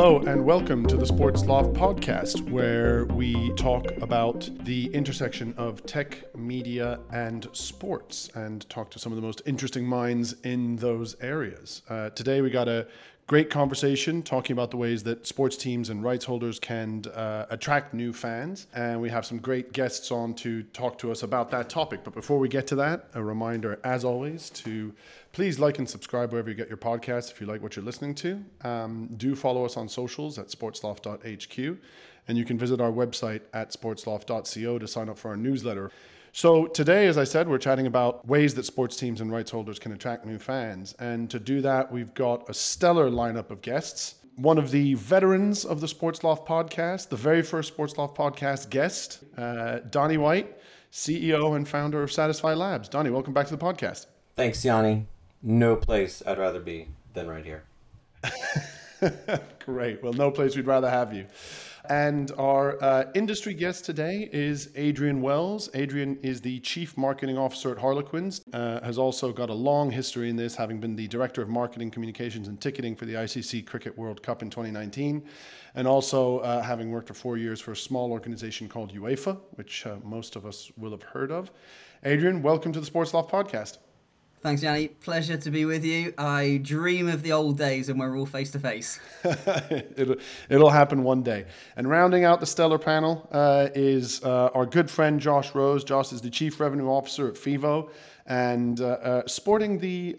Hello and welcome to the Sports Loft podcast, where we talk about the intersection of tech, media and sports and talk to some of the most interesting minds in those areas. Today we got a great conversation talking about the ways that sports teams and rights holders can attract new fans. And we have some great guests on to talk to us about that topic. But before we get to that, a reminder, as always, to please like and subscribe wherever you get your podcasts if you like what you're listening to. Do follow us on socials at sportsloft.hq. And you can visit our website at sportsloft.co to sign up for our newsletter. So today, as I said, we're chatting about ways that sports teams and rights holders can attract new fans. And to do that, we've got a stellar lineup of guests. One of the veterans of the Sports Loft podcast, the very first Sports Loft podcast guest, Don White, CEO and founder of Satisfi Labs. Donnie, welcome back to the podcast. Thanks, Yanni. No place I'd rather be than right here. Great. Well, no place we'd rather have you. And our industry guest today is Adrian Wells. Adrian is the Chief Marketing Officer at Harlequins, has also got a long history in this, having been the Director of Marketing, Communications and Ticketing for the ICC Cricket World Cup in 2019, and also having worked for 4 years for a small organization called UEFA, which most of us will have heard of. Adrian, welcome to the Sports Loft podcast. Thanks, Yanni. Pleasure to be with you. I dream of the old days when we're all face-to-face. It'll happen one day. And rounding out the stellar panel is our good friend, Josh Rose. Josh is the Chief Revenue Officer at Fevo. And sporting the,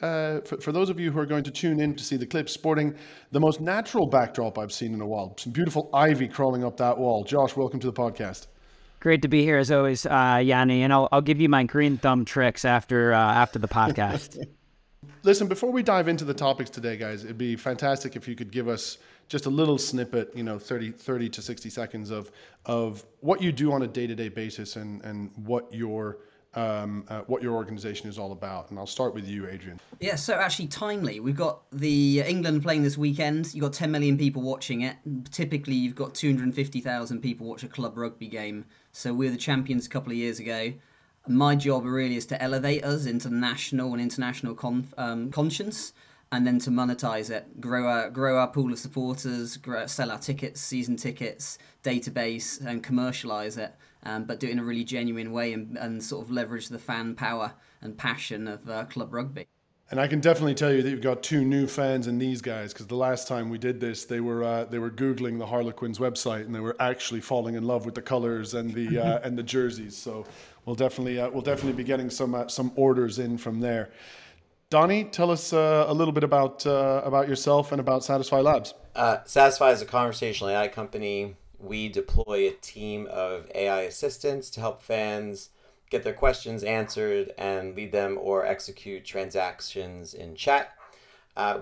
for those of you who are going to tune in to see the clip, sporting the most natural backdrop I've seen in a while. Some beautiful ivy crawling up that wall. Josh, welcome to the podcast. Great to be here as always, Yanni, and I'll give you my green thumb tricks after the podcast. Listen, before we dive into the topics today, guys, it'd be fantastic if you could give us just a little snippet, 30 to 60 seconds of what you do on a day-to-day basis and what your organization is all about. And I'll start with you, Adrian. Yeah, so actually timely. We've got the England playing this weekend. You've got 10 million people watching it. Typically, you've got 250,000 people watch a club rugby game. So we're the champions a couple of years ago. My job really is to elevate us into national and international conscience, and then to monetize it, grow our pool of supporters, sell our tickets, season tickets, database, and commercialize it. But do it in a really genuine way and sort of leverage the fan power and passion of club rugby. And I can definitely tell you that you've got two new fans in these guys, because the last time we did this, they were Googling the Harlequins website and they were actually falling in love with the colors and the jerseys. So we'll definitely be getting some orders in from there. Donnie, tell us a little bit about yourself and about Satisfi Labs. Satisfi is a conversational AI company. We deploy a team of AI assistants to help fans get their questions answered and lead them or execute transactions in chat.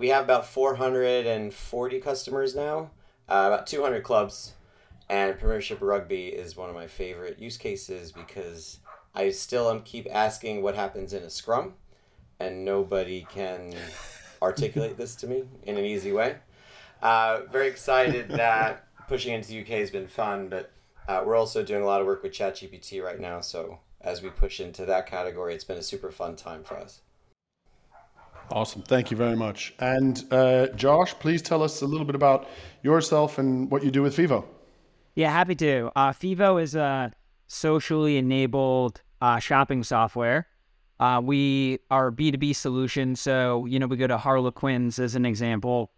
We have about 440 customers now, about 200 clubs, and Premiership Rugby is one of my favorite use cases because I still keep asking what happens in a scrum, and nobody can articulate this to me in an easy way. Very excited that pushing into the UK has been fun, but we're also doing a lot of work with ChatGPT right now. So as we push into that category, it's been a super fun time for us. Awesome. Thank you very much. And Josh, please tell us a little bit about yourself and what you do with Fevo. Yeah, happy to. Fevo is a socially enabled shopping software. We are a B2B solution. So, we go to Harlequins as an example,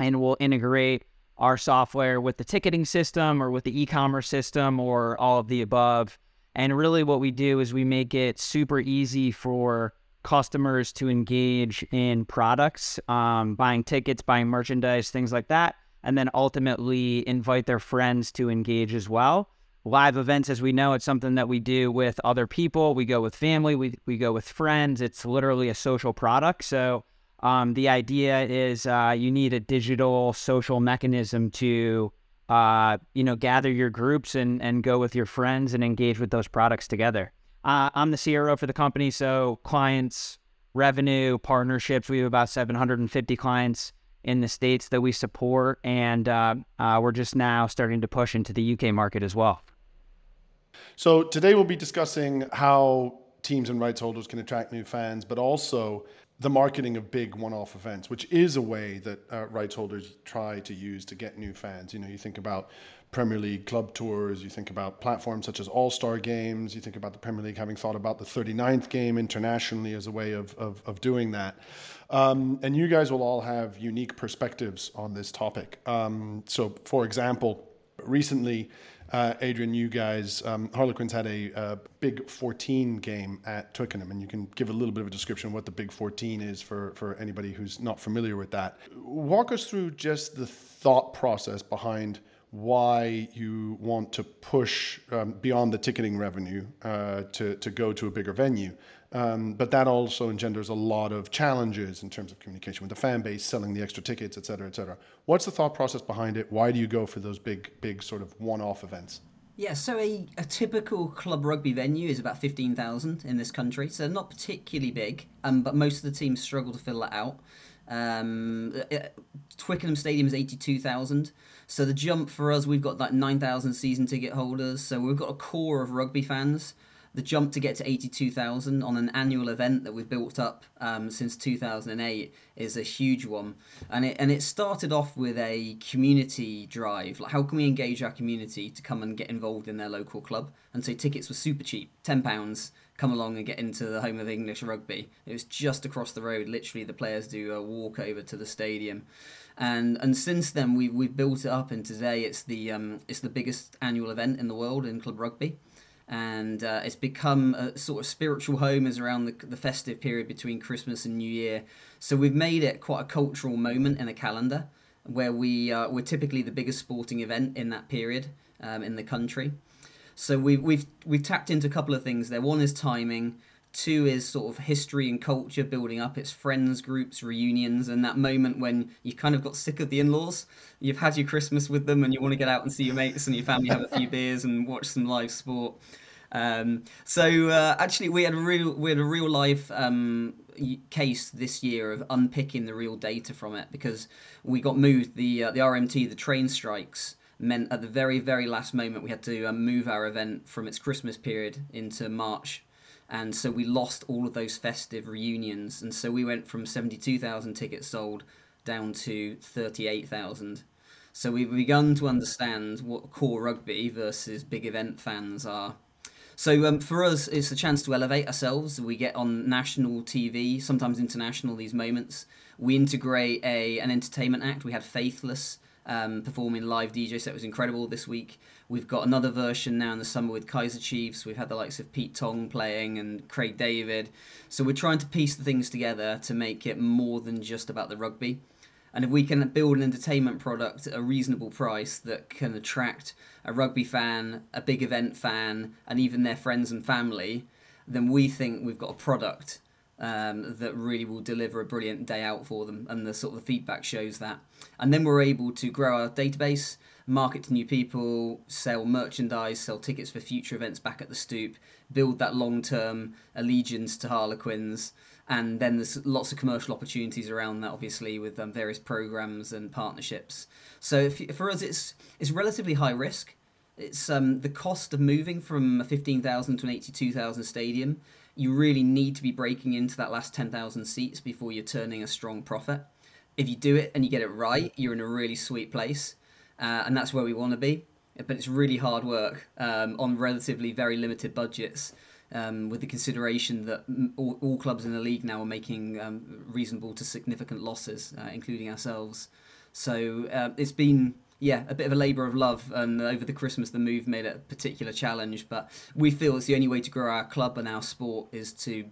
and we'll integrate our software with the ticketing system or with the e-commerce system or all of the above. And really what we do is we make it super easy for customers to engage in products, buying tickets, buying merchandise, things like that, and then ultimately invite their friends to engage as well. Live events, as we know, it's something that we do with other people. We go with family, we go with friends. It's literally a social product. So the idea is you need a digital social mechanism to, gather your groups and go with your friends and engage with those products together. I'm the CRO for the company, so clients, revenue, partnerships. We have about 750 clients in the States that we support, and we're just now starting to push into the UK market as well. So today we'll be discussing how teams and rights holders can attract new fans, but also the marketing of big one-off events, which is a way that rights holders try to use to get new fans. You know, you think about Premier League club tours, you think about platforms such as All-Star Games, you think about the Premier League having thought about the 39th game internationally as a way of doing that. And you guys will all have unique perspectives on this topic. So, for example, recently, Adrian, you guys, Harlequins had a Big 14 game at Twickenham, and you can give a little bit of a description of what the Big 14 is for anybody who's not familiar with that. Walk us through just the thought process behind why you want to push beyond the ticketing revenue to go to a bigger venue. But that also engenders a lot of challenges in terms of communication with the fan base, selling the extra tickets, et cetera, et cetera. What's the thought process behind it? Why do you go for those big sort of one-off events? Yeah, so a typical club rugby venue is about 15,000 in this country, so not particularly big, but most of the teams struggle to fill that out. Twickenham Stadium is 82,000, so the jump for us, we've got like 9,000 season ticket holders, so we've got a core of rugby fans. The jump to get to 82,000 on an annual event that we've built up since 2008 is a huge one. And it started off with a community drive. Like, how can we engage our community to come and get involved in their local club? And so tickets were super cheap, £10, come along and get into the home of English rugby. It was just across the road. Literally, the players do a walk over to the stadium. And since then, we've built it up. And today, it's the biggest annual event in the world in club rugby. And it's become a sort of spiritual home is around the festive period between Christmas and New Year. So we've made it quite a cultural moment in a calendar where we're typically the biggest sporting event in that period in the country. So we've tapped into a couple of things there. One is timing. Two is sort of history and culture building up. It's friends, groups, reunions, and that moment when you kind of got sick of the in-laws. You've had your Christmas with them and you want to get out and see your mates and your family, have a few beers and watch some live sport. So actually, we had a real life case this year of unpicking the real data from it, because we got moved. The RMT, the train strikes, meant at the very, very last moment we had to move our event from its Christmas period into March. And so we lost all of those festive reunions. And so we went from 72,000 tickets sold down to 38,000. So we've begun to understand what core rugby versus big event fans are. So for us, it's a chance to elevate ourselves. We get on national TV, sometimes international, these moments. We integrate an entertainment act. We had Faithless performing live DJ set. It was incredible this week. We've got another version now in the summer with Kaiser Chiefs. We've had the likes of Pete Tong playing and Craig David. So we're trying to piece the things together to make it more than just about the rugby. And if we can build an entertainment product at a reasonable price that can attract a rugby fan, a big event fan, and even their friends and family, then we think we've got a product that really will deliver a brilliant day out for them, and the sort of feedback shows that. And then we're able to grow our database, market to new people, sell merchandise, sell tickets for future events back at the Stoop, build that long-term allegiance to Harlequins, and then there's lots of commercial opportunities around that, obviously, with various programs and partnerships. So for us, it's relatively high risk. It's the cost of moving from a 15,000 to an 82,000 stadium. You really need to be breaking into that last 10,000 seats before you're turning a strong profit. If you do it and you get it right, you're in a really sweet place, and that's where we want to be. But it's really hard work on relatively very limited budgets, with the consideration that all clubs in the league now are making reasonable to significant losses, including ourselves. So it's been... yeah, a bit of a labour of love, and over the Christmas the move made it a particular challenge, but we feel it's the only way to grow our club and our sport is to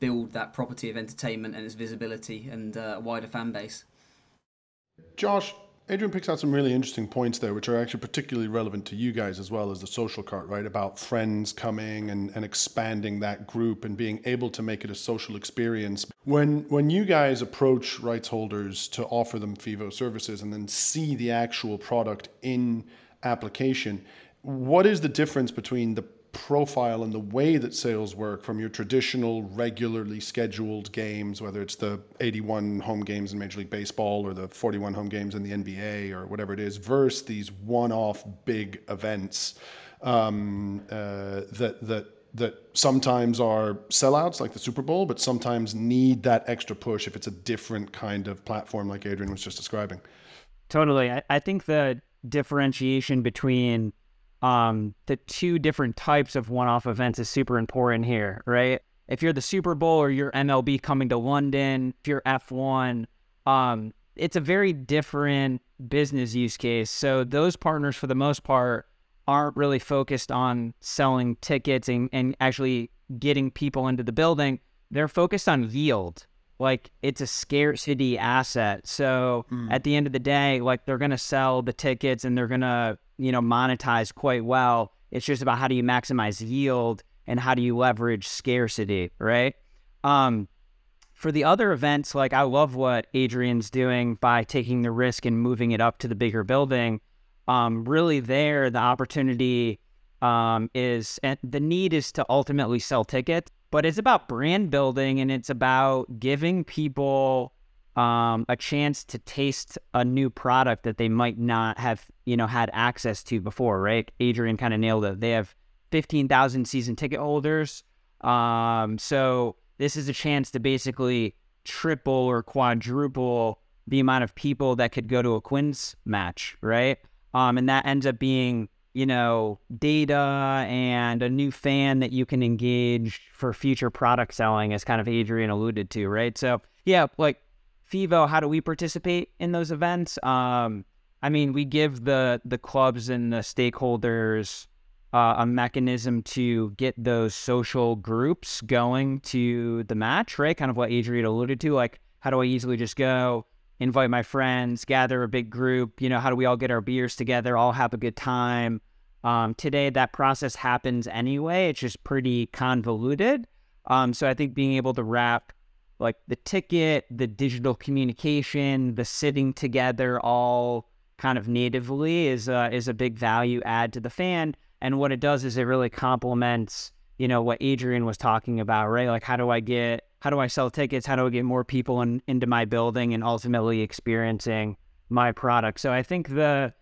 build that property of entertainment and its visibility and a wider fan base. Josh, Adrian picks out some really interesting points there, which are actually particularly relevant to you guys as well as the social cart, right? About friends coming and expanding that group and being able to make it a social experience. When you guys approach rights holders to offer them Fevo services and then see the actual product in application, what is the difference between the profile and the way that sales work from your traditional regularly scheduled games, whether it's the 81 home games in Major League Baseball or the 41 home games in the NBA or whatever it is, versus these one-off big events that that sometimes are sellouts like the Super Bowl, but sometimes need that extra push if it's a different kind of platform like Adrian was just describing. Totally. I think the differentiation between the two different types of one-off events is super important here, right? If you're the Super Bowl or you're MLB coming to London, if you're F1, it's a very different business use case. So those partners, for the most part, aren't really focused on selling tickets and actually getting people into the building. They're focused on yield. Like, it's a scarcity asset. So at the end of the day, like, they're going to sell the tickets and they're going to, you know, monetize quite well. It's just about how do you maximize yield and how do you leverage scarcity, right? For the other events, like, I love what Adrian's doing by taking the risk and moving it up to the bigger building. Really there, the opportunity is, and the need is to ultimately sell tickets, but it's about brand building and it's about giving people a chance to taste a new product that they might not have, you know, had access to before, right? Adrian kind of nailed it. They have 15,000 season ticket holders. So this is a chance to basically triple or quadruple the amount of people that could go to a Quins match, right? And that ends up being, you know, data and a new fan that you can engage for future product selling, as kind of Adrian alluded to, right? So, yeah, like Fevo, how do we participate in those events? I mean, we give the clubs and the stakeholders a mechanism to get those social groups going to the match, right? Kind of what Adrian alluded to, like, how do I easily just go, invite my friends, gather a big group, you know, how do we all get our beers together, all have a good time? Today, that process happens anyway. It's just pretty convoluted. So I think being able to wrap like the ticket, the digital communication, the sitting together all kind of natively is a big value add to the fan. And what it does is it really complements, you know, what Adrian was talking about, right? Like, how do I sell tickets? How do I get more people into my building and ultimately experiencing my product? So I think the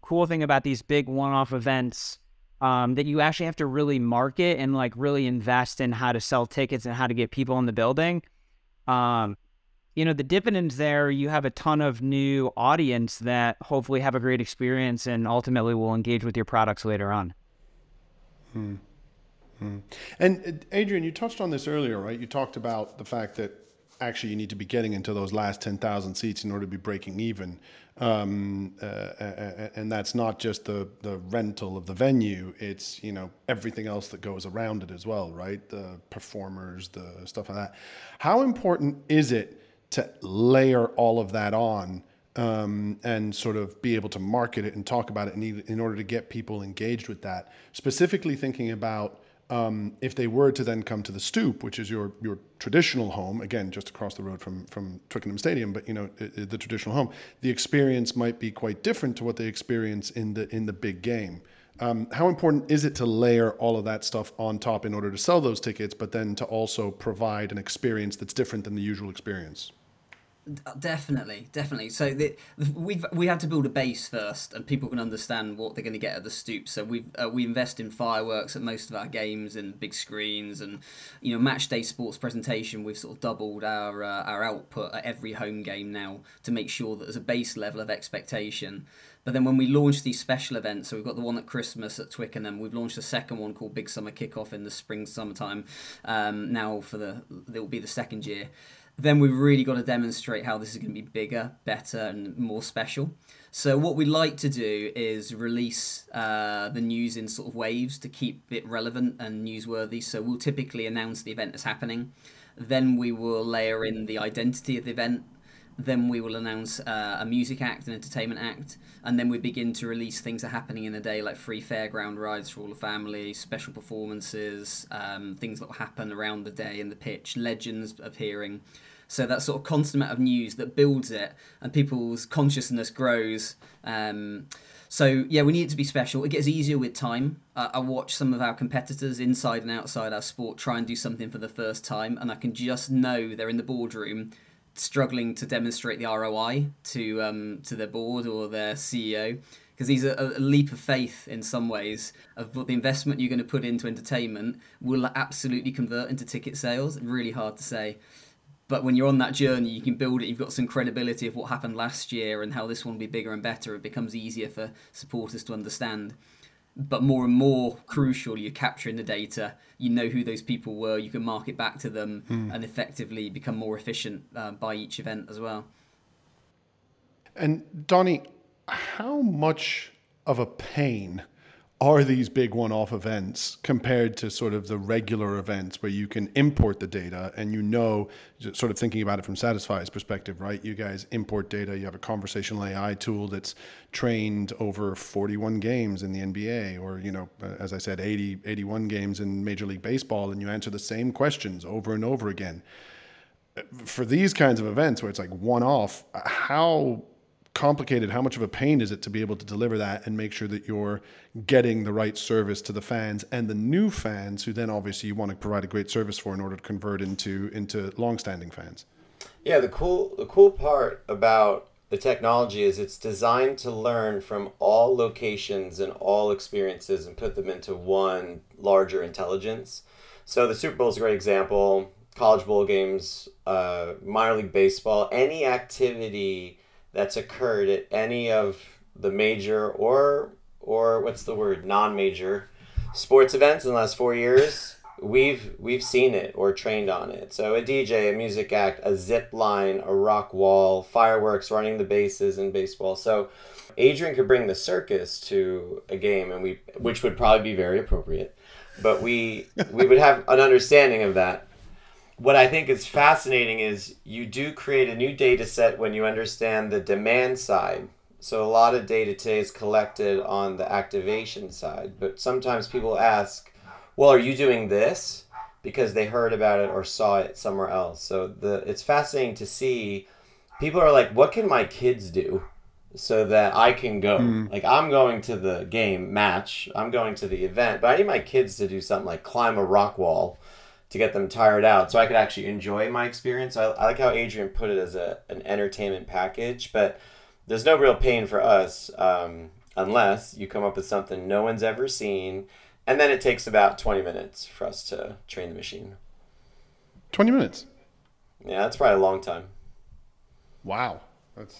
cool thing about these big one-off events that you actually have to really market and like really invest in how to sell tickets and how to get people in the building. You know, the dividends there, you have a ton of new audience that hopefully have a great experience and ultimately will engage with your products later on. And Adrian, you touched on this earlier, right? You talked about the fact that actually you need to be getting into those last 10,000 seats in order to be breaking even. And that's not just the rental of the venue. It's, you know, everything else that goes around it as well, right? The performers, the stuff like that. How important is it to layer all of that on and sort of be able to market it and talk about it in order to get people engaged with that? Specifically thinking about if they were to then come to the Stoop, which is your traditional home, again, just across the road from Twickenham Stadium, but, you know, the traditional home, the experience might be quite different to what they experience in the big game. How important is it to layer all of that stuff on top in order to sell those tickets, but then to also provide an experience that's different than the usual experience? Definitely. So we had to build a base first, and people can understand what they're going to get at the Stoop. So we invest in fireworks at most of our games and big screens, and, you know, match day sports presentation. We've sort of doubled our output at every home game now to make sure that there's a base level of expectation. But then when we launch these special events, so we've got the one at Christmas at Twickenham, we've launched a second one called Big Summer Kickoff in the summertime. Now it will be the second year. Then we've really got to demonstrate how this is going to be bigger, better, and more special. So what we like to do is release the news in sort of waves to keep it relevant and newsworthy. So we'll typically announce the event that's happening. Then we will layer in the identity of the event. Then we will announce a music act, an entertainment act, and then we begin to release things that are happening in the day, like free fairground rides for all the family, special performances, things that will happen around the day in the pitch, legends appearing. So that sort of constant amount of news that builds it, and people's consciousness grows. So, yeah, we need it to be special. It gets easier with time. I watch some of our competitors inside and outside our sport try and do something for the first time, and I can just know they're in the boardroom struggling to demonstrate the ROI to their board or their CEO, because these are a leap of faith in some ways of what the investment you're going to put into entertainment will absolutely convert into ticket sales. Really hard to say. But when you're on that journey, you can build it. You've got some credibility of what happened last year and how this one will be bigger and better. It becomes easier for supporters to understand. But more and more crucial, you're capturing the data. You know who those people were. You can market back to them and effectively become more efficient by each event as well. And Donnie, how much of a pain are these big one-off events compared to sort of the regular events where you can import the data and, you know, sort of thinking about it from Satisfi's perspective, right? You guys import data, you have a conversational AI tool that's trained over 41 games in the NBA or, you know, as I said, 81 games in Major League Baseball, and you answer the same questions over and over again. For these kinds of events where it's like one-off, how complicated, how much of a pain is it to be able to deliver that and make sure that you're getting the right service to the fans and the new fans who then obviously you want to provide a great service for in order to convert into long-standing fans? Yeah, the cool part about the technology is it's designed to learn from all locations and all experiences and put them into one larger intelligence. So the Super Bowl is a great example, college bowl games, minor league baseball, any activity that's occurred at any of the major or what's the word, non-major sports events in the last 4 years, we've seen it or trained on it. So a DJ, a music act, a zip line, a rock wall, fireworks, running the bases in baseball. So Adrian could bring the circus to a game, and which would probably be very appropriate, but we would have an understanding of that. What I think is fascinating is you do create a new data set when you understand the demand side. So a lot of data today is collected on the activation side, but sometimes people ask, well, are you doing this? Because they heard about it or saw it somewhere else. So it's fascinating to see people are like, what can my kids do so that I can go? Like, I'm going to the game match, I'm going to the event, but I need my kids to do something like climb a rock wall to get them tired out so I could actually enjoy my experience. I like how Adrian put it as an entertainment package, but there's no real pain for us unless you come up with something no one's ever seen, and then it takes about 20 minutes for us to train the machine. 20 minutes? Yeah, that's probably a long time. Wow. That's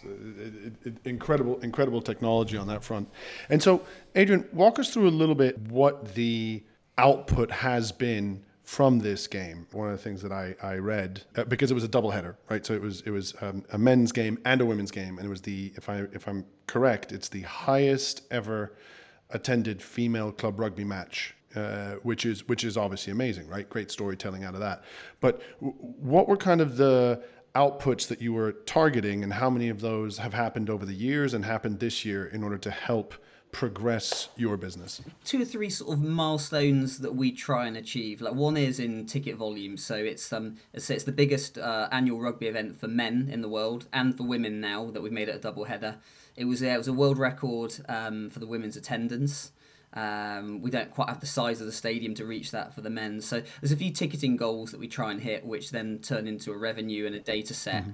incredible technology on that front. And so, Adrian, walk us through a little bit what the output has been from this game. One of the things that I read, because it was a doubleheader, right? So it was a men's game and a women's game, and it was the, if I'm correct, it's the highest ever attended female club rugby match, which is obviously amazing, right? Great storytelling out of that. But what were kind of the outputs that you were targeting, and how many of those have happened over the years and happened this year in order to help progress your business? 2 or 3 sort of milestones that we try and achieve. Like, one is in ticket volume, so it's the biggest annual rugby event for men in the world and for women now that we've made it a double header. It was a world record for the women's attendance. We don't quite have the size of the stadium to reach that for the men. So there's a few ticketing goals that we try and hit, which then turn into a revenue and a data set,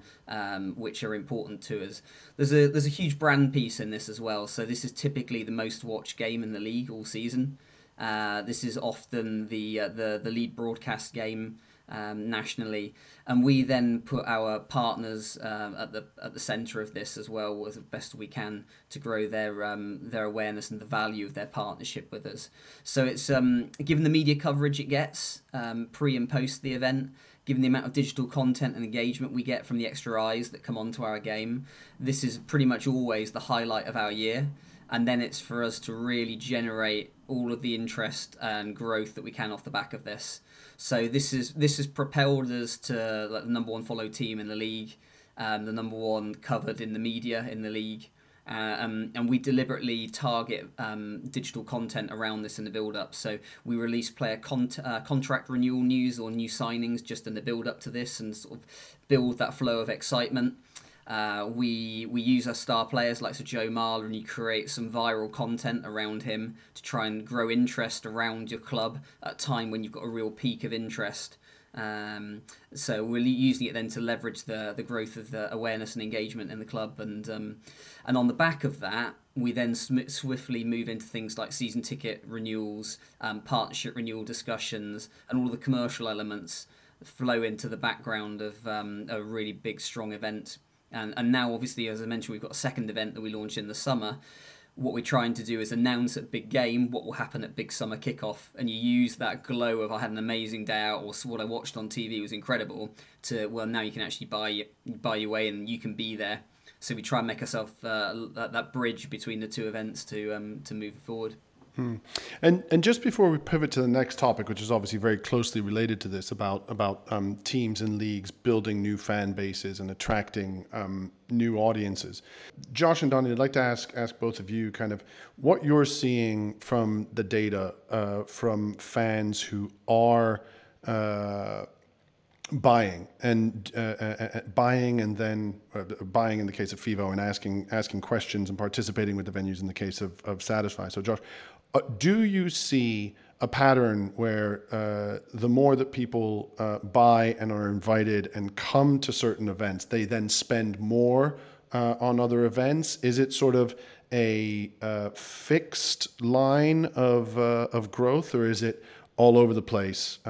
which are important to us. There's a huge brand piece in this as well. So this is typically the most watched game in the league all season. This is often the lead broadcast game nationally, and we then put our partners at the centre of this as well, as best we can, to grow their awareness and the value of their partnership with us. So it's given the media coverage it gets pre and post the event, given the amount of digital content and engagement we get from the extra eyes that come onto our game, this is pretty much always the highlight of our year. And then it's for us to really generate all of the interest and growth that we can off the back of this. So this has propelled us to, like, the number one follow team in the league, the number one covered in the media in the league. And we deliberately target digital content around this in the build-up. So we release player contract renewal news or new signings just in the build-up to this and sort of build that flow of excitement. We use our star players like Sir Joe Marler, and you create some viral content around him to try and grow interest around your club at a time when you've got a real peak of interest. So we're using it then to leverage the growth of the awareness and engagement in the club, and on the back of that, we then swiftly move into things like season ticket renewals, partnership renewal discussions, and all of the commercial elements flow into the background of a really big, strong event. And now, obviously, as I mentioned, we've got a second event that we launch in the summer. What we're trying to do is announce at Big Game what will happen at Big Summer Kickoff, and you use that glow of I had an amazing day out, or what I watched on TV was incredible, to, well, now you can actually buy your way and you can be there. So we try and make ourselves that bridge between the two events to move forward. And just before we pivot to the next topic, which is obviously very closely related to this, about teams and leagues building new fan bases and attracting new audiences, Josh and Donnie, I'd like to ask both of you kind of what you're seeing from the data from fans who are buying in the case of Fevo, and asking questions and participating with the venues in the case of Satisfi. So Josh, do you see a pattern where the more that people buy and are invited and come to certain events, they then spend more on other events? Is it sort of a fixed line of growth, or is it all over the place,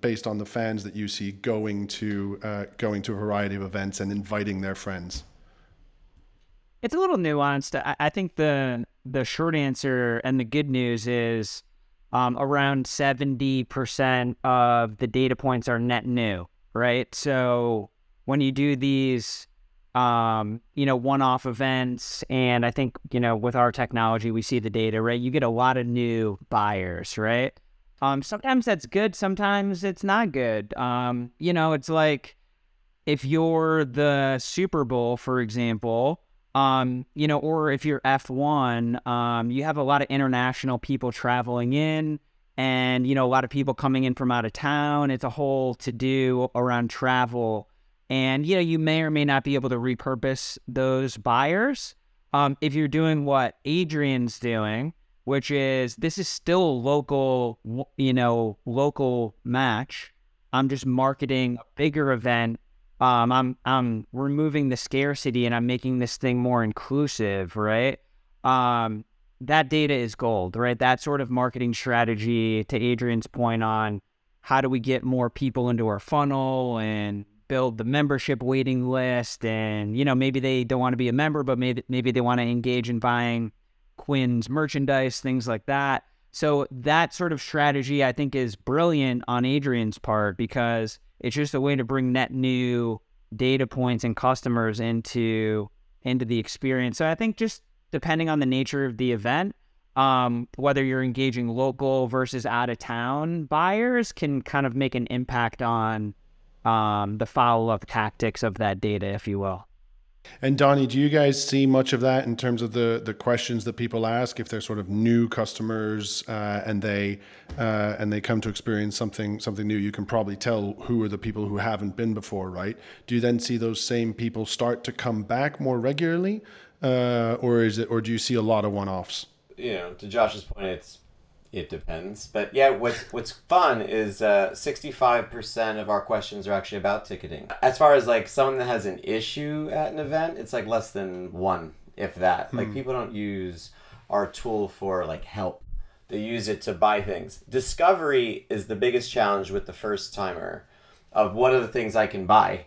based on the fans that you see going to a variety of events and inviting their friends? It's a little nuanced. I think the short answer and the good news is around 70% of the data points are net new, right? So when you do these, one-off events, and I think, with our technology, we see the data, right? You get a lot of new buyers, right? Sometimes that's good. Sometimes it's not good. It's like if you're the Super Bowl, for example, or if you're F1, you have a lot of international people traveling in, and, a lot of people coming in from out of town. It's a whole to-do around travel. And, you may or may not be able to repurpose those buyers. If you're doing what Adrian's doing, which is, this is still a local match. I'm just marketing a bigger event. I'm removing the scarcity and I'm making this thing more inclusive, right? That data is gold, right? That sort of marketing strategy, to Adrian's point on how do we get more people into our funnel and build the membership waiting list, and, maybe they don't want to be a member, but maybe they want to engage in buying Quinn's merchandise, things like that. So that sort of strategy, I think, is brilliant on Adrian's part, because it's just a way to bring net new data points and customers into the experience. So I think, just depending on the nature of the event, whether you're engaging local versus out of town buyers can kind of make an impact on the follow-up tactics of that data, if you will. And Donnie, do you guys see much of that in terms of the questions that people ask if they're sort of new customers and they come to experience something new? You can probably tell who are the people who haven't been before, right? Do you then see those same people start to come back more regularly, or do you see a lot of one-offs? To Josh's point, it depends. But yeah, what's fun is 65% of our questions are actually about ticketing. As far as like someone that has an issue at an event, it's like less than one, if that. Like, people don't use our tool for like help. They use it to buy things. Discovery is the biggest challenge with the first timer of what are the things I can buy.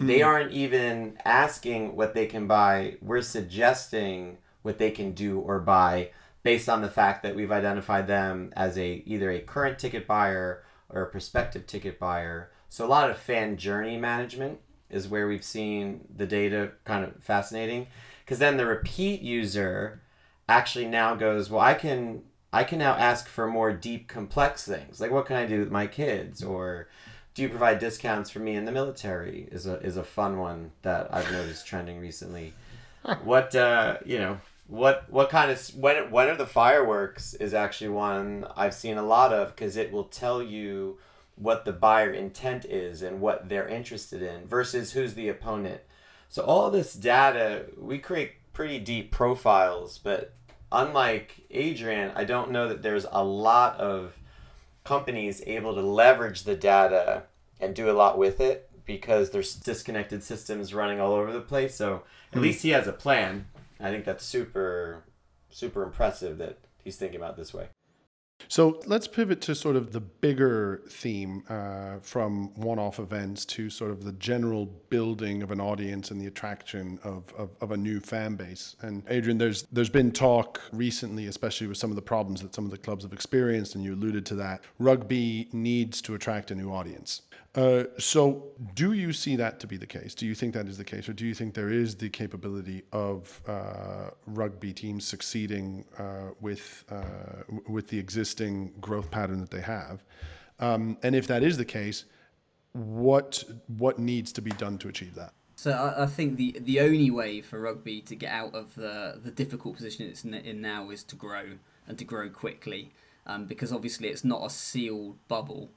They aren't even asking what they can buy. We're suggesting what they can do or buy, based on the fact that we've identified them as either a current ticket buyer or a prospective ticket buyer. So a lot of fan journey management is where we've seen the data kind of fascinating, because then the repeat user actually now goes, well, I can now ask for more deep, complex things. Like, what can I do with my kids? Or do you provide discounts for me in the military is a fun one that I've noticed trending recently. What kind of, when are the fireworks is actually one I've seen a lot of, because it will tell you what the buyer intent is and what they're interested in versus who's the opponent. So all this data, we create pretty deep profiles, but unlike Adrian, I don't know that there's a lot of companies able to leverage the data and do a lot with it, because there's disconnected systems running all over the place. So at least he has a plan. I think that's super, super impressive that he's thinking about it this way. So let's pivot to sort of the bigger theme from one-off events to sort of the general building of an audience and the attraction of a new fan base. And Adrian, there's been talk recently, especially with some of the problems that some of the clubs have experienced, and you alluded to that. Rugby needs to attract a new audience. So do you see that to be the case? Do you think that is the case? Or do you think there is the capability of rugby teams succeeding with the existing growth pattern that they have? And if that is the case, what needs to be done to achieve that? So I think the only way for rugby to get out of the difficult position it's in now is to grow, and to grow quickly, because obviously it's not a sealed bubble.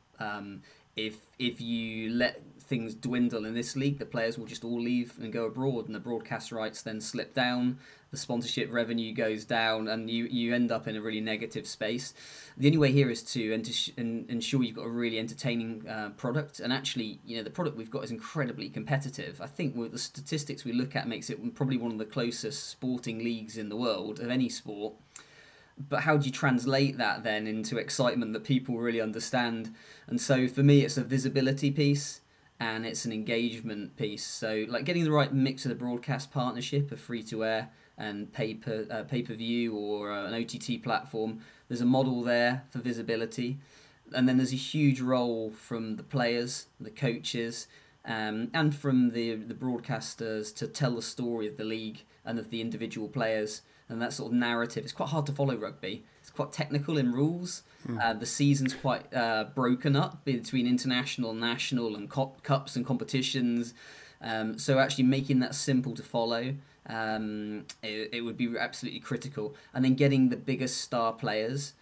If you let things dwindle in this league, the players will just all leave and go abroad, and the broadcast rights then slip down, the sponsorship revenue goes down, and you end up in a really negative space. The only way here is to ensure you've got a really entertaining product, and actually, you know, the product we've got is incredibly competitive. I think with the statistics we look at makes it probably one of the closest sporting leagues in the world of any sport. But how do you translate that then into excitement that people really understand? And so for me, it's a visibility piece and it's an engagement piece. So like getting the right mix of the broadcast partnership of free-to-air and pay-per-view or an OTT platform. There's a model there for visibility. And then there's a huge role from the players, the coaches, and from the broadcasters to tell the story of the league and of the individual players. And that sort of narrative, it's quite hard to follow rugby. It's quite technical in rules. The season's quite broken up between international, national, and cups and competitions. So actually making that simple to follow, it would be absolutely critical. And then getting the biggest star players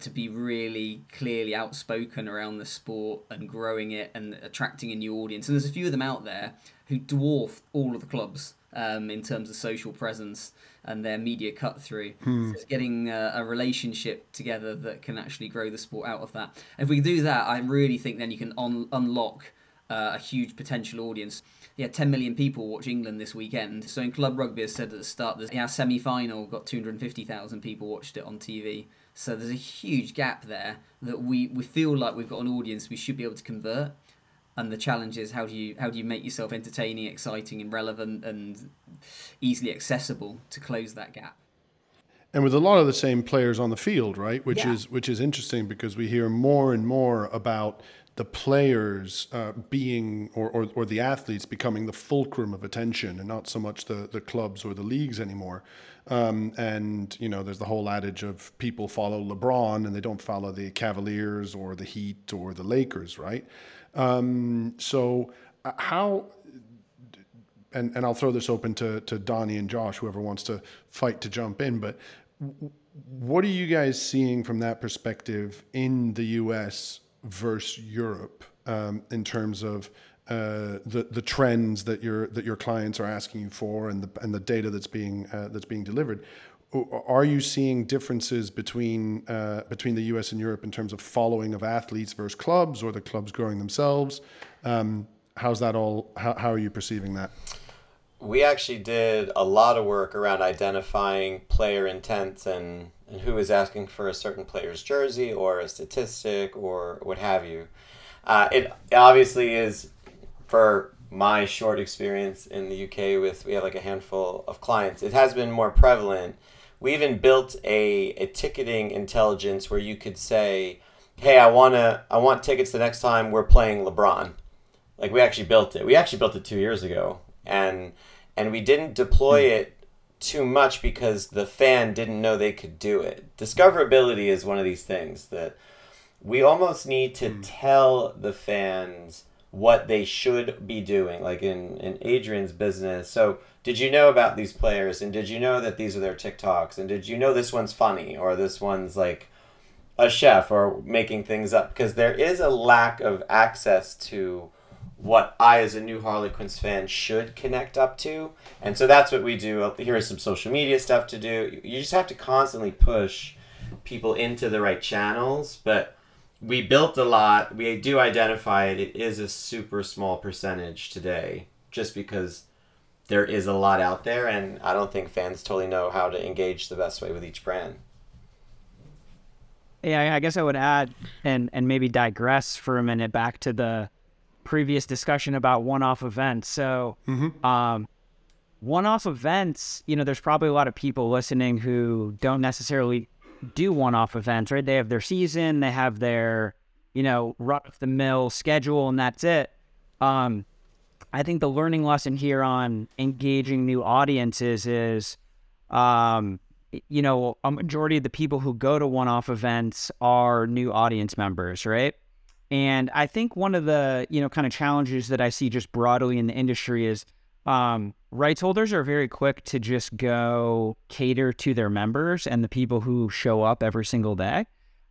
to be really clearly outspoken around the sport and growing it and attracting a new audience. And there's a few of them out there who dwarf all of the clubs in terms of social presence and their media cut through. So it's getting a relationship together that can actually grow the sport out of that. If we do that, I really think then you can unlock a huge potential audience. Yeah, 10 million people watch England this weekend. So in club rugby, as said at the start, our semi-final got 250,000 people watched it on TV. So there's a huge gap there that we feel like we've got an audience we should be able to convert. And the challenge is how do you make yourself entertaining, exciting, and relevant, and easily accessible to close that gap. And with a lot of the same players on the field, right? Which is interesting because we hear more and more about the players being or the athletes becoming the fulcrum of attention, and not so much the clubs or the leagues anymore. And you know, there's the whole adage of people follow LeBron and they don't follow the Cavaliers or the Heat or the Lakers, right? So how, and I'll throw this open to Donnie and Josh, whoever wants to fight to jump in, but what are you guys seeing from that perspective in the US versus Europe, in terms of, the trends that your clients are asking you for and the data that's being delivered? Are you seeing differences between the US and Europe in terms of following of athletes versus clubs, or the clubs growing themselves? How's that all? How are you perceiving that? We actually did a lot of work around identifying player intent and who is asking for a certain player's jersey or a statistic or what have you. It obviously is, for my short experience in the UK, we have like a handful of clients, it has been more prevalent. We even built a ticketing intelligence where you could say, hey, I want tickets the next time we're playing LeBron. Like, we actually built it 2 years ago, and we didn't deploy it too much because the fan didn't know they could do it. Discoverability is one of these things that we almost need to tell the fans what they should be doing, like in Adrian's business. So did you know about these players, and did you know that these are their TikToks, and did you know this one's funny, or this one's like a chef or making things up? Because there is a lack of access to what I as a new Harlequins fan should connect up to. And so that's what we do. Here's some social media stuff to do. You just have to constantly push people into the right channels, but we built a lot. We do identify it. It is a super small percentage today, just because there is a lot out there, and I don't think fans totally know how to engage the best way with each brand. Yeah, I guess I would add and maybe digress for a minute back to the previous discussion about one-off events. So one-off events, you know, there's probably a lot of people listening who don't necessarily do one-off events, right? They have their season, they have their, you know, run-of-the-mill schedule, and that's it. I think the learning lesson here on engaging new audiences is, you know, a majority of the people who go to one-off events are new audience members, right? And I think one of the, you know, kind of challenges that I see just broadly in the industry is rights holders are very quick to just go cater to their members and the people who show up every single day.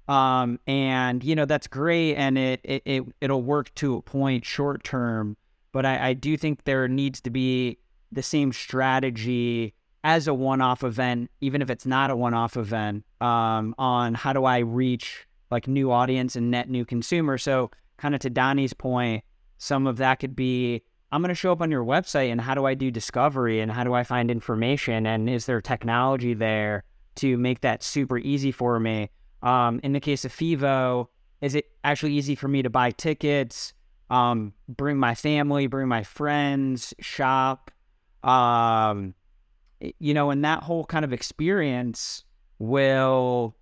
And, you know, that's great, and it'll work to a point short term. But I do think there needs to be the same strategy as a one-off event, even if it's not a one-off event, on how do I reach like new audience and net new consumer. So kind of to Donnie's point, some of that could be, I'm going to show up on your website, and how do I do discovery, and how do I find information, and is there technology there to make that super easy for me? In the case of Fevo, is it actually easy for me to buy tickets? Bring my family, bring my friends, shop, you know, and that whole kind of experience will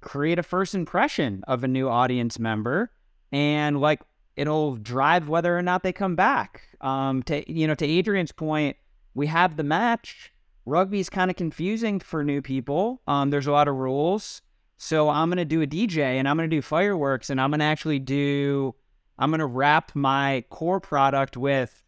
create a first impression of a new audience member, and like it'll drive whether or not they come back. To Adrian's point, we have the match. Rugby is kind of confusing for new people. There's a lot of rules. So I'm going to do a DJ, and I'm going to do fireworks, and I'm going to wrap my core product with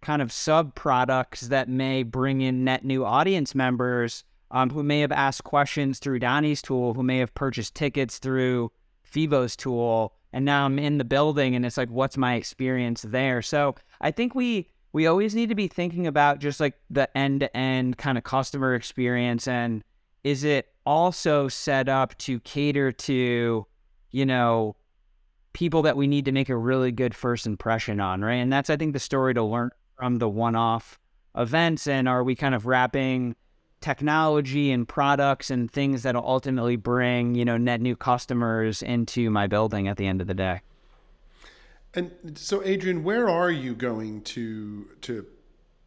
kind of sub-products that may bring in net new audience members who may have asked questions through Donnie's tool, who may have purchased tickets through Fevo's tool, and now I'm in the building, and it's like, what's my experience there? So I think we always need to be thinking about just like the end-to-end kind of customer experience, and is it also set up to cater to, you know, people that we need to make a really good first impression on, right? And that's, I think, the story to learn from the one-off events. And are we kind of wrapping technology and products and things that'll ultimately bring, you know, net new customers into my building at the end of the day? And so, Adrian, where are you going to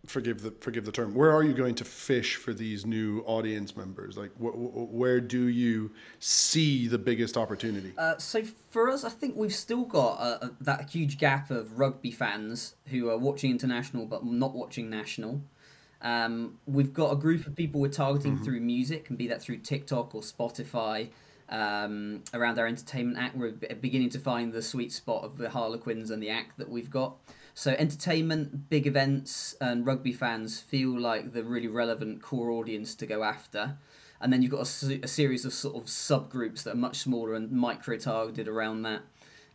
forgive the term, where are you going to fish for these new audience members? Like, where do you see the biggest opportunity? So for us, I think we've still got that huge gap of rugby fans who are watching international but not watching national. We've got a group of people we're targeting through music, and be that through TikTok or Spotify. Around our entertainment act, we're beginning to find the sweet spot of the Harlequins and the act that we've got. So entertainment, big events, and rugby fans feel like the really relevant core audience to go after. And then you've got a series of sort of subgroups that are much smaller and micro-targeted around that,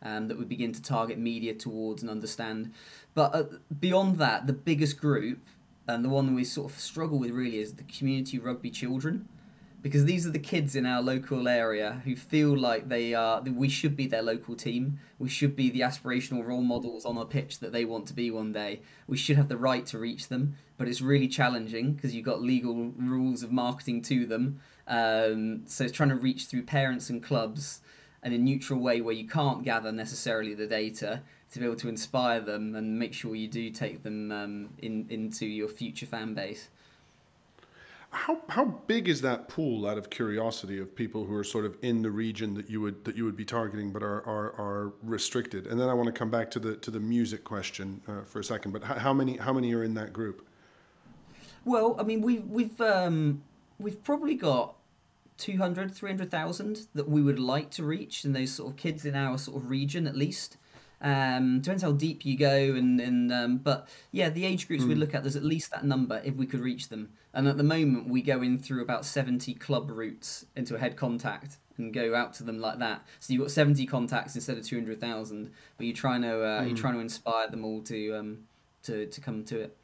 that we begin to target media towards and understand. But beyond that, the biggest group, and the one that we sort of struggle with really, is the community rugby children. Because these are the kids in our local area who feel like we should be their local team. We should be the aspirational role models on the pitch that they want to be one day. We should have the right to reach them, but it's really challenging because you've got legal rules of marketing to them. So it's trying to reach through parents and clubs in a neutral way where you can't gather necessarily the data to be able to inspire them and make sure you do take them into your future fan base. How big is that pool, out of curiosity, of people who are sort of in the region that you would be targeting but are restricted? And then I want to come back to the music question for a second. But how many are in that group? Well, I mean, we've probably got 200, 300,000 that we would like to reach, and those sort of kids in our sort of region at least. Depends how deep you go, but yeah, the age groups we look at, there's at least that number if we could reach them. And at the moment, we go in through about 70 club routes into a head contact and go out to them like that. So you've got 70 contacts instead of 200,000, but you're trying to inspire them all to come to it.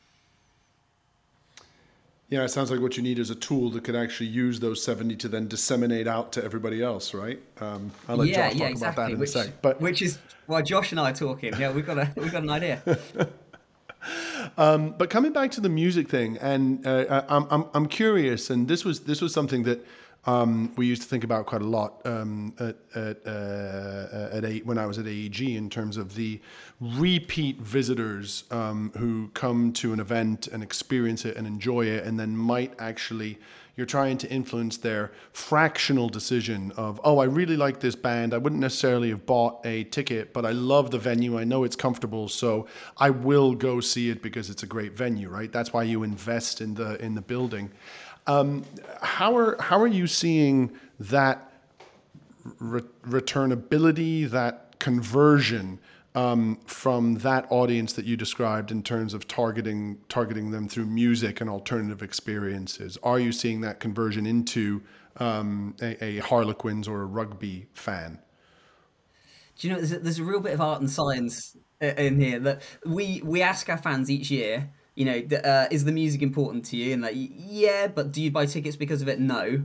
Yeah, it sounds like what you need is a tool that could actually use those 70 to then disseminate out to everybody else, right? I'll let Josh talk exactly. about that in a sec. But which is why Josh and I are talking. Yeah, we've got an idea. But coming back to the music thing, and I'm curious, and this was something that we used to think about quite a lot when I was at AEG, in terms of the repeat visitors who come to an event and experience it and enjoy it, and then might actually, you're trying to influence their fractional decision of, oh, I really like this band. I wouldn't necessarily have bought a ticket, but I love the venue. I know it's comfortable, so I will go see it because it's a great venue, right? That's why you invest in the building. How are you seeing that returnability, that conversion from that audience that you described in terms of targeting them through music and alternative experiences? Are you seeing that conversion into a Harlequins or a rugby fan? Do you know, there's a real bit of art and science in here that we ask our fans each year. You know, is the music important to you? And like, yeah, but do you buy tickets because of it? No.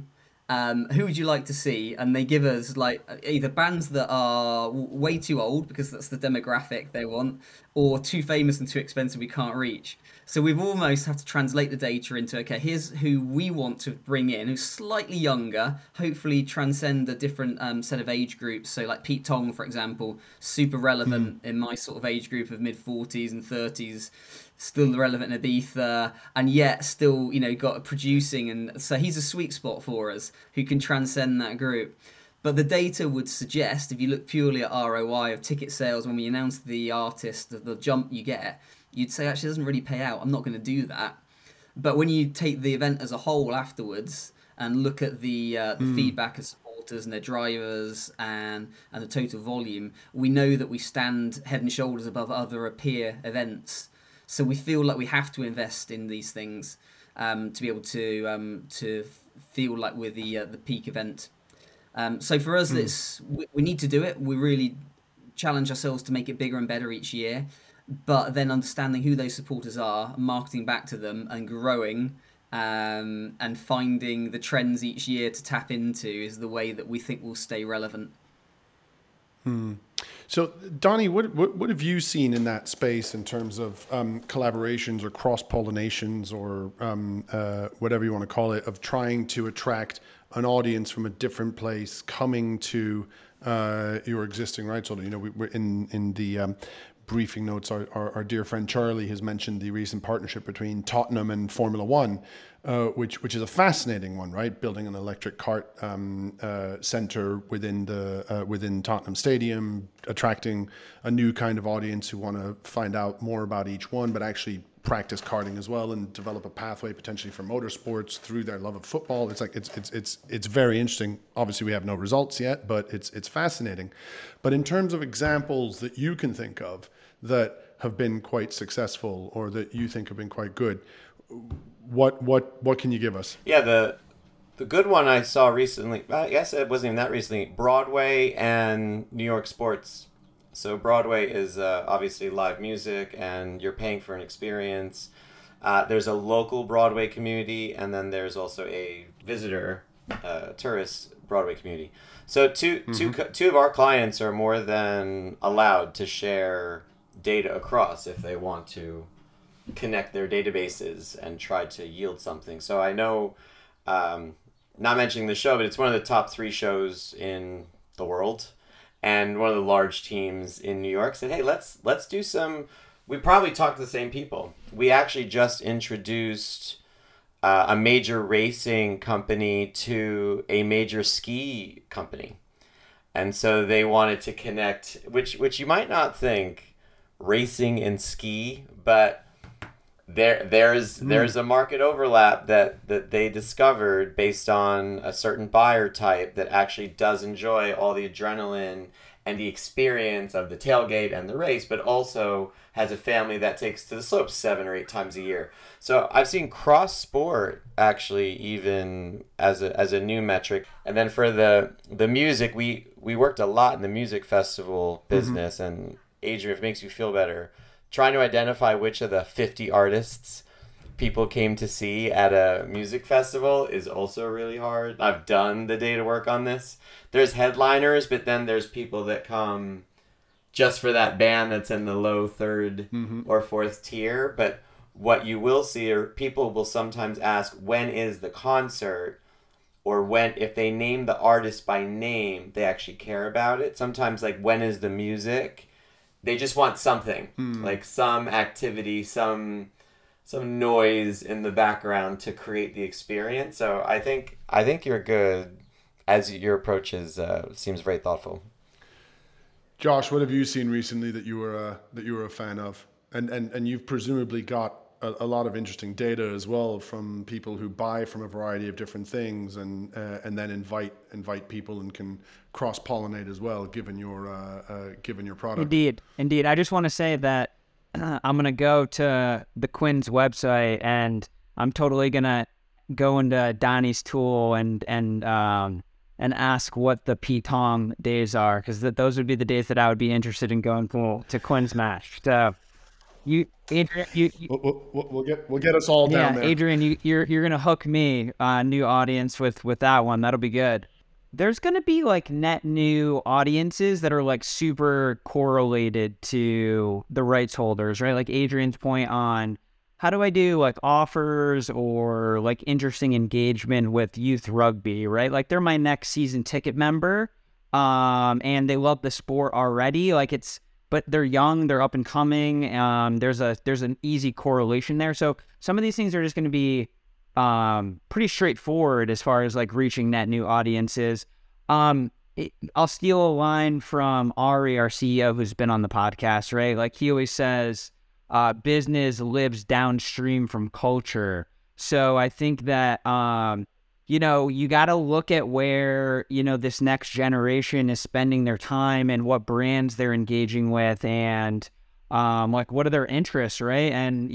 Who would you like to see? And they give us like either bands that are way too old because that's the demographic they want, or too famous and too expensive we can't reach. So we've almost had to translate the data into, okay, here's who we want to bring in, who's slightly younger, hopefully transcend a different set of age groups. So like Pete Tong, for example, super relevant in my sort of age group of mid 40s and 30s. Still relevant in Ibiza, and yet still, you know, got producing, and so he's a sweet spot for us who can transcend that group. But the data would suggest, if you look purely at ROI of ticket sales, when we announce the artist, the jump you get, you'd say actually it doesn't really pay out. I'm not going to do that. But when you take the event as a whole afterwards and look at the feedback of supporters and their drivers and the total volume, we know that we stand head and shoulders above other peer events. So we feel like we have to invest in these things to be able to feel like we're the peak event. So for us, it's we need to do it. We really challenge ourselves to make it bigger and better each year, but then understanding who those supporters are, marketing back to them, and growing and finding the trends each year to tap into is the way that we think will stay relevant. So, Donnie, what have you seen in that space in terms of collaborations or cross-pollinations or whatever you want to call it, of trying to attract an audience from a different place coming to your existing rights holder? You know, we're in the briefing notes, our dear friend Charlie has mentioned the recent partnership between Tottenham and Formula One, which is a fascinating one, right? Building an electric kart center within Tottenham Stadium, attracting a new kind of audience who want to find out more about each one, but actually practice karting as well and develop a pathway potentially for motorsports through their love of football. It's like it's very interesting. Obviously, we have no results yet, but it's fascinating. But in terms of examples that you can think of that have been quite successful or that you think have been quite good, what can you give us? Yeah, the good one I saw recently, I guess it wasn't even that recently, Broadway and New York Sports. So Broadway is obviously live music and you're paying for an experience. There's a local Broadway community, and then there's also a visitor, tourist Broadway community. So two of our clients are more than allowed to share data across if they want to connect their databases and try to yield something. So I know, not mentioning the show, but it's one of the top 3 shows in the world. And one of the large teams in New York said, hey, let's do some, we probably talked to the same people. We actually just introduced a major racing company to a major ski company. And so they wanted to connect, which you might not think racing and ski, but there's a market overlap that they discovered based on a certain buyer type that actually does enjoy all the adrenaline and the experience of the tailgate and the race, but also has a family that takes to the slopes 7 or 8 times a year. So I've seen cross sport actually even as a new metric. And then for the music, we worked a lot in the music festival business, and Adrian, if it makes you feel better, trying to identify which of the 50 artists people came to see at a music festival is also really hard. I've done the day to work on this. There's headliners, but then there's people that come just for that band that's in the low third or fourth tier. But what you will see are people will sometimes ask, when is the concert? Or when, if they name the artist by name, they actually care about it. Sometimes, like, when is the music? They just want something, like some activity, some noise in the background to create the experience. So I think you're good as your approach is, seems very thoughtful. Josh, what have you seen recently that you were a fan of? And you've presumably got a lot of interesting data as well from people who buy from a variety of different things and then invite people and can cross-pollinate as well, given your product. Indeed. I just want to say that I'm going to go to the Quinn's website, and I'm totally going to go into Donnie's tool and ask what the Pete Tong days are, because those would be the days that I would be interested in going to Quinn's match. So Adrian, we'll get us all down there. Yeah, Adrian, you're going to hook me, new audience with that one. That'll be good. There's going to be like net new audiences that are like super correlated to the rights holders, right? Like Adrian's point on how do I do like offers or like interesting engagement with youth rugby, right? Like they're my next season ticket member, and they love the sport already. Like but they're young, they're up and coming. There's an easy correlation there. So some of these things are just going to be pretty straightforward as far as like reaching net new audiences. I'll steal a line from Ari, our CEO, who's been on the podcast, right? Like he always says, business lives downstream from culture. So I think that, you got to look at where, this next generation is spending their time and what brands they're engaging with and, like what are their interests, right? And,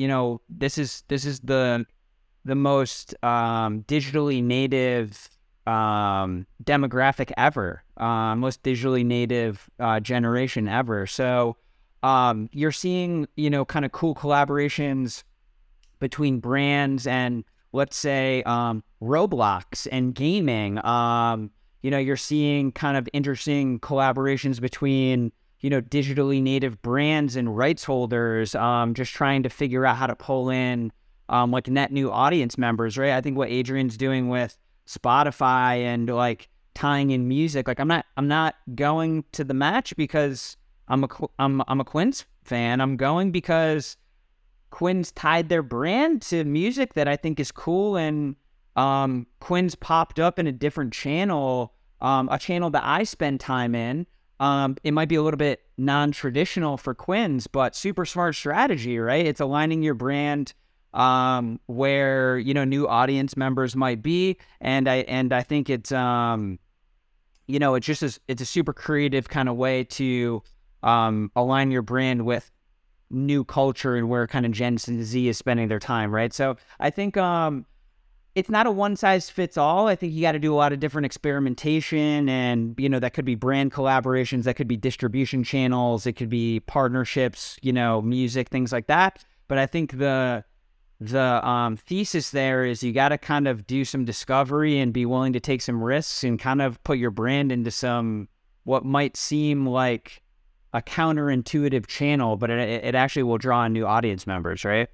this is the most digitally native demographic ever, most digitally native generation ever. So you're seeing, kind of cool collaborations between brands and, let's say, Roblox and gaming. You're seeing kind of interesting collaborations between, digitally native brands and rights holders, just trying to figure out how to pull in like net new audience members, right? I think what Adrian's doing with Spotify and like tying in music, like I'm not going to the match because I'm a Quins fan. I'm going because Quins tied their brand to music that I think is cool, and Quins popped up in a different channel, a channel that I spend time in. It might be a little bit non-traditional for Quins, but super smart strategy, right? It's aligning your brand where new audience members might be, and I think it's it's a super creative kind of way to align your brand with new culture and where kind of Gen Z is spending their time, right? So I think it's not a one size fits all. I think you got to do a lot of different experimentation, and that could be brand collaborations, that could be distribution channels, it could be partnerships, music, things like that. But I think the thesis there is you got to kind of do some discovery and be willing to take some risks and kind of put your brand into some what might seem like a counterintuitive channel, but it actually will draw in new audience members, right?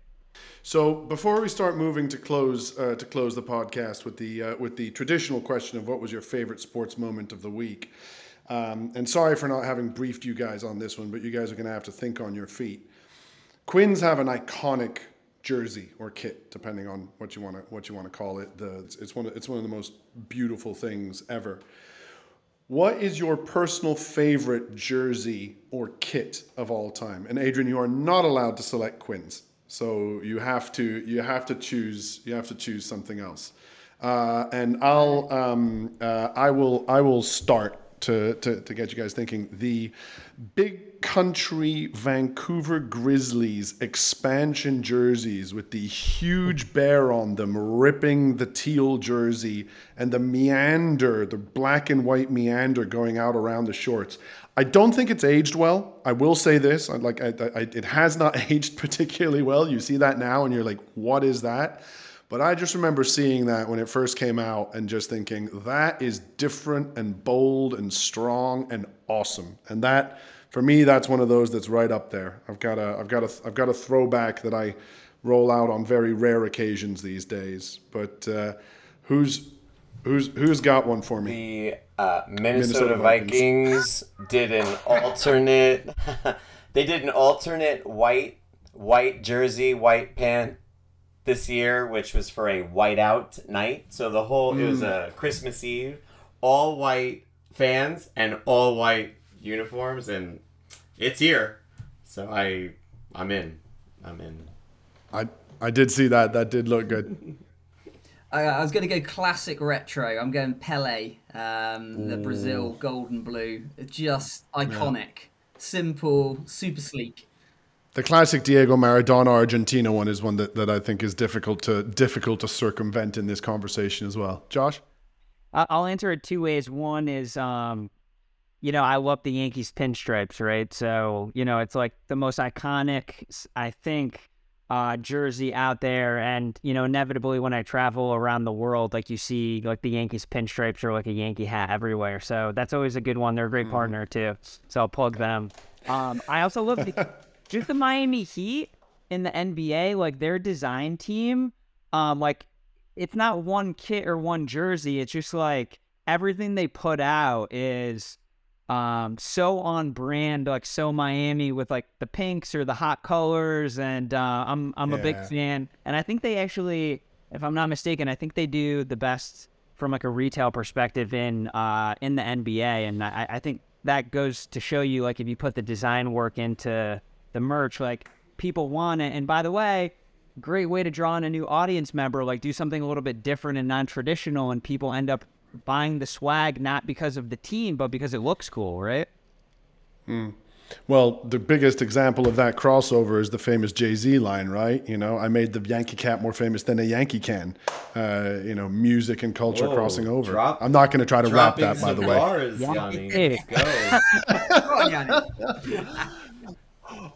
So before we start moving to close the podcast with the traditional question of what was your favorite sports moment of the week, and sorry for not having briefed you guys on this one, but you guys are going to have to think on your feet. Quins have an iconic jersey or kit, depending on what you want to call it. It's one of the most beautiful things ever. What is your personal favorite jersey or kit of all time? And Adrian, you are not allowed to select Quins, so you have to choose something else. And I will start to get you guys thinking. The Big Country Vancouver Grizzlies expansion jerseys with the huge bear on them ripping the teal jersey and the meander, the black and white meander going out around the shorts. I don't think it's aged well. I will say this. It has not aged particularly well. You see that now and you're like, what is that? But I just remember seeing that when it first came out and just thinking, that is different and bold and strong and awesome. And that, for me, that's one of those that's right up there. I've got a throwback that I roll out on very rare occasions these days. But who's got one for me? The Minnesota Vikings did an alternate. They did an alternate white jersey, white pant this year, which was for a whiteout night. So the whole, it was a Christmas Eve, all white fans and all white uniforms, and it's here. So I'm in. I did see that. That did look good. I was going to go classic retro. I'm going Pelé, the Brazil gold and blue. Just iconic, simple, super sleek. The classic Diego Maradona Argentina one is one that I think is difficult to circumvent in this conversation as well. Josh? I'll answer it two ways. One is, I love the Yankees pinstripes, right? So, it's like the most iconic, I think, jersey out there. And, inevitably when I travel around the world, like you see like the Yankees pinstripes or like a Yankee hat everywhere. So that's always a good one. They're a great partner too. So I'll plug them. I also love the... Just the Miami Heat in the NBA, like their design team, like it's not one kit or one jersey. It's just like everything they put out is so on brand, like so Miami with like the pinks or the hot colors. And I'm a big fan. And I think they actually, if I'm not mistaken, I think they do the best from like a retail perspective in the NBA. And I think that goes to show you, like if you put the design work into the merch, like people want it. And by the way, great way to draw in a new audience member, like do something a little bit different and non-traditional, and people end up buying the swag, not because of the team, but because it looks cool, right? Well, the biggest example of that crossover is the famous Jay-Z line, right? I made the Yankee cat more famous than a Yankee can, music and culture crossing over. I'm not going to try to wrap that, by the way. Yanni.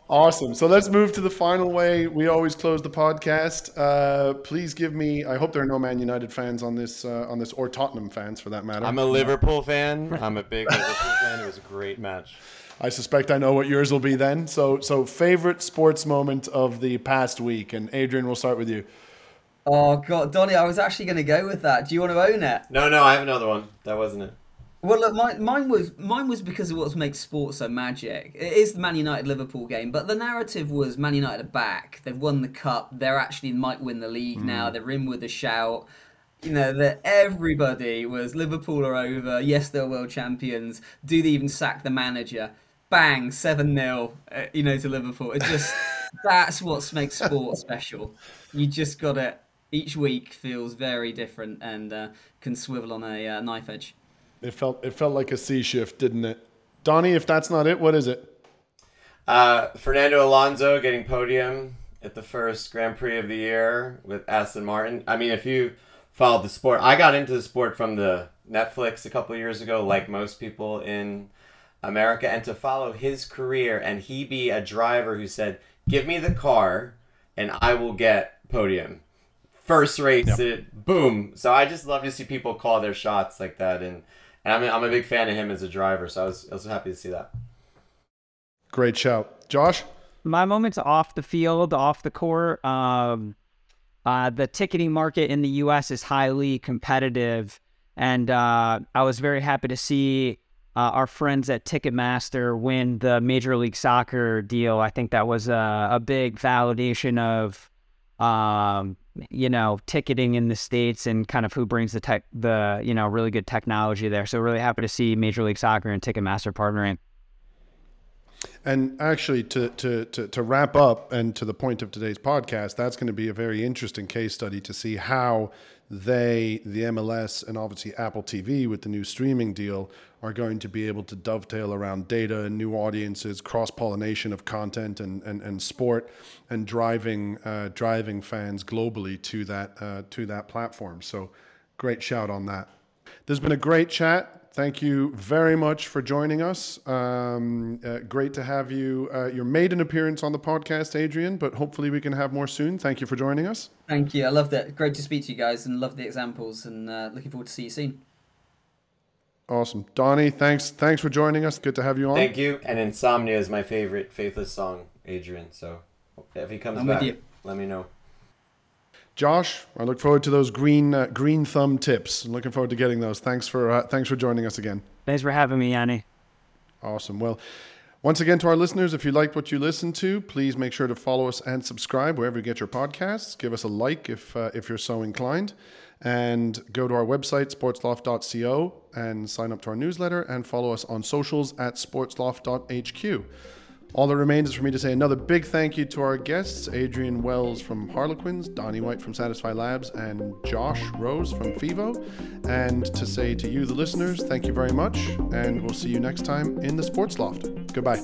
Awesome. So let's move to the final way we always close the podcast. Please give me. I hope there are no Man United fans on this, or Tottenham fans for that matter. I'm a Liverpool fan. I'm a big Liverpool fan. It was a great match. I suspect I know what yours will be then. So favorite sports moment of the past week, and Adrian, we'll start with you. Oh God, Donnie, I was actually going to go with that. Do you want to own it? No, I have another one. That wasn't it. Well, look, mine was because of what makes sports so magic. It is the Man United-Liverpool game, but the narrative was Man United are back. They've won the cup. They're actually might win the league now. They're in with a shout. That everybody was Liverpool are over. Yes, they're world champions. Do they even sack the manager? Bang, 7-0, to Liverpool. It just that's what makes sport special. You just got it. Each week feels very different and can swivel on a knife edge. It felt like a sea shift, didn't it? Donnie, if that's not it, what is it? Fernando Alonso getting podium at the first Grand Prix of the year with Aston Martin. I mean, if you followed the sport, I got into the sport from the Netflix a couple of years ago, like most people in America, and to follow his career and he be a driver who said, give me the car and I will get podium. First race, It boom. So I just love to see people call their shots like that, and I'm a big fan of him as a driver, so I was happy to see that. Great shout. Josh? My moment's off the field, off the court. The ticketing market in the U.S. is highly competitive, and I was very happy to see our friends at Ticketmaster win the Major League Soccer deal. I think that was a big validation of ticketing in the States and kind of who brings the really good technology there. So really happy to see Major League Soccer and Ticketmaster partnering. And actually, to wrap up and to the point of today's podcast, that's going to be a very interesting case study to see how they, the MLS, and obviously Apple TV with the new streaming deal are going to be able to dovetail around data and new audiences, cross-pollination of content and sport, and driving fans globally to that platform. So great shout on that. There's been a great chat. Thank you very much for joining us. Great to have you. You made an appearance on the podcast, Adrian, but hopefully we can have more soon. Thank you for joining us. Thank you. I loved it. Great to speak to you guys and love the examples, and looking forward to see you soon. Awesome. Donnie, thanks for joining us. Good to have you on. Thank you. And Insomnia is my favorite Faithless song, Adrian. So if he comes back, let me know. Josh, I look forward to those green thumb tips. I'm looking forward to getting those. Thanks for joining us again. Thanks for having me, Yanni. Awesome. Well, once again to our listeners, if you liked what you listened to, please make sure to follow us and subscribe wherever you get your podcasts. Give us a like if you're so inclined, and go to our website sportsloft.co and sign up to our newsletter and follow us on socials at sportsloft.hq. All that remains is for me to say another big thank you to our guests, Adrian Wells from Harlequins, Don White from Satisfi Labs, and Josh Rose from Fevo. And to say to you, the listeners, thank you very much, and we'll see you next time in the Sports Loft. Goodbye.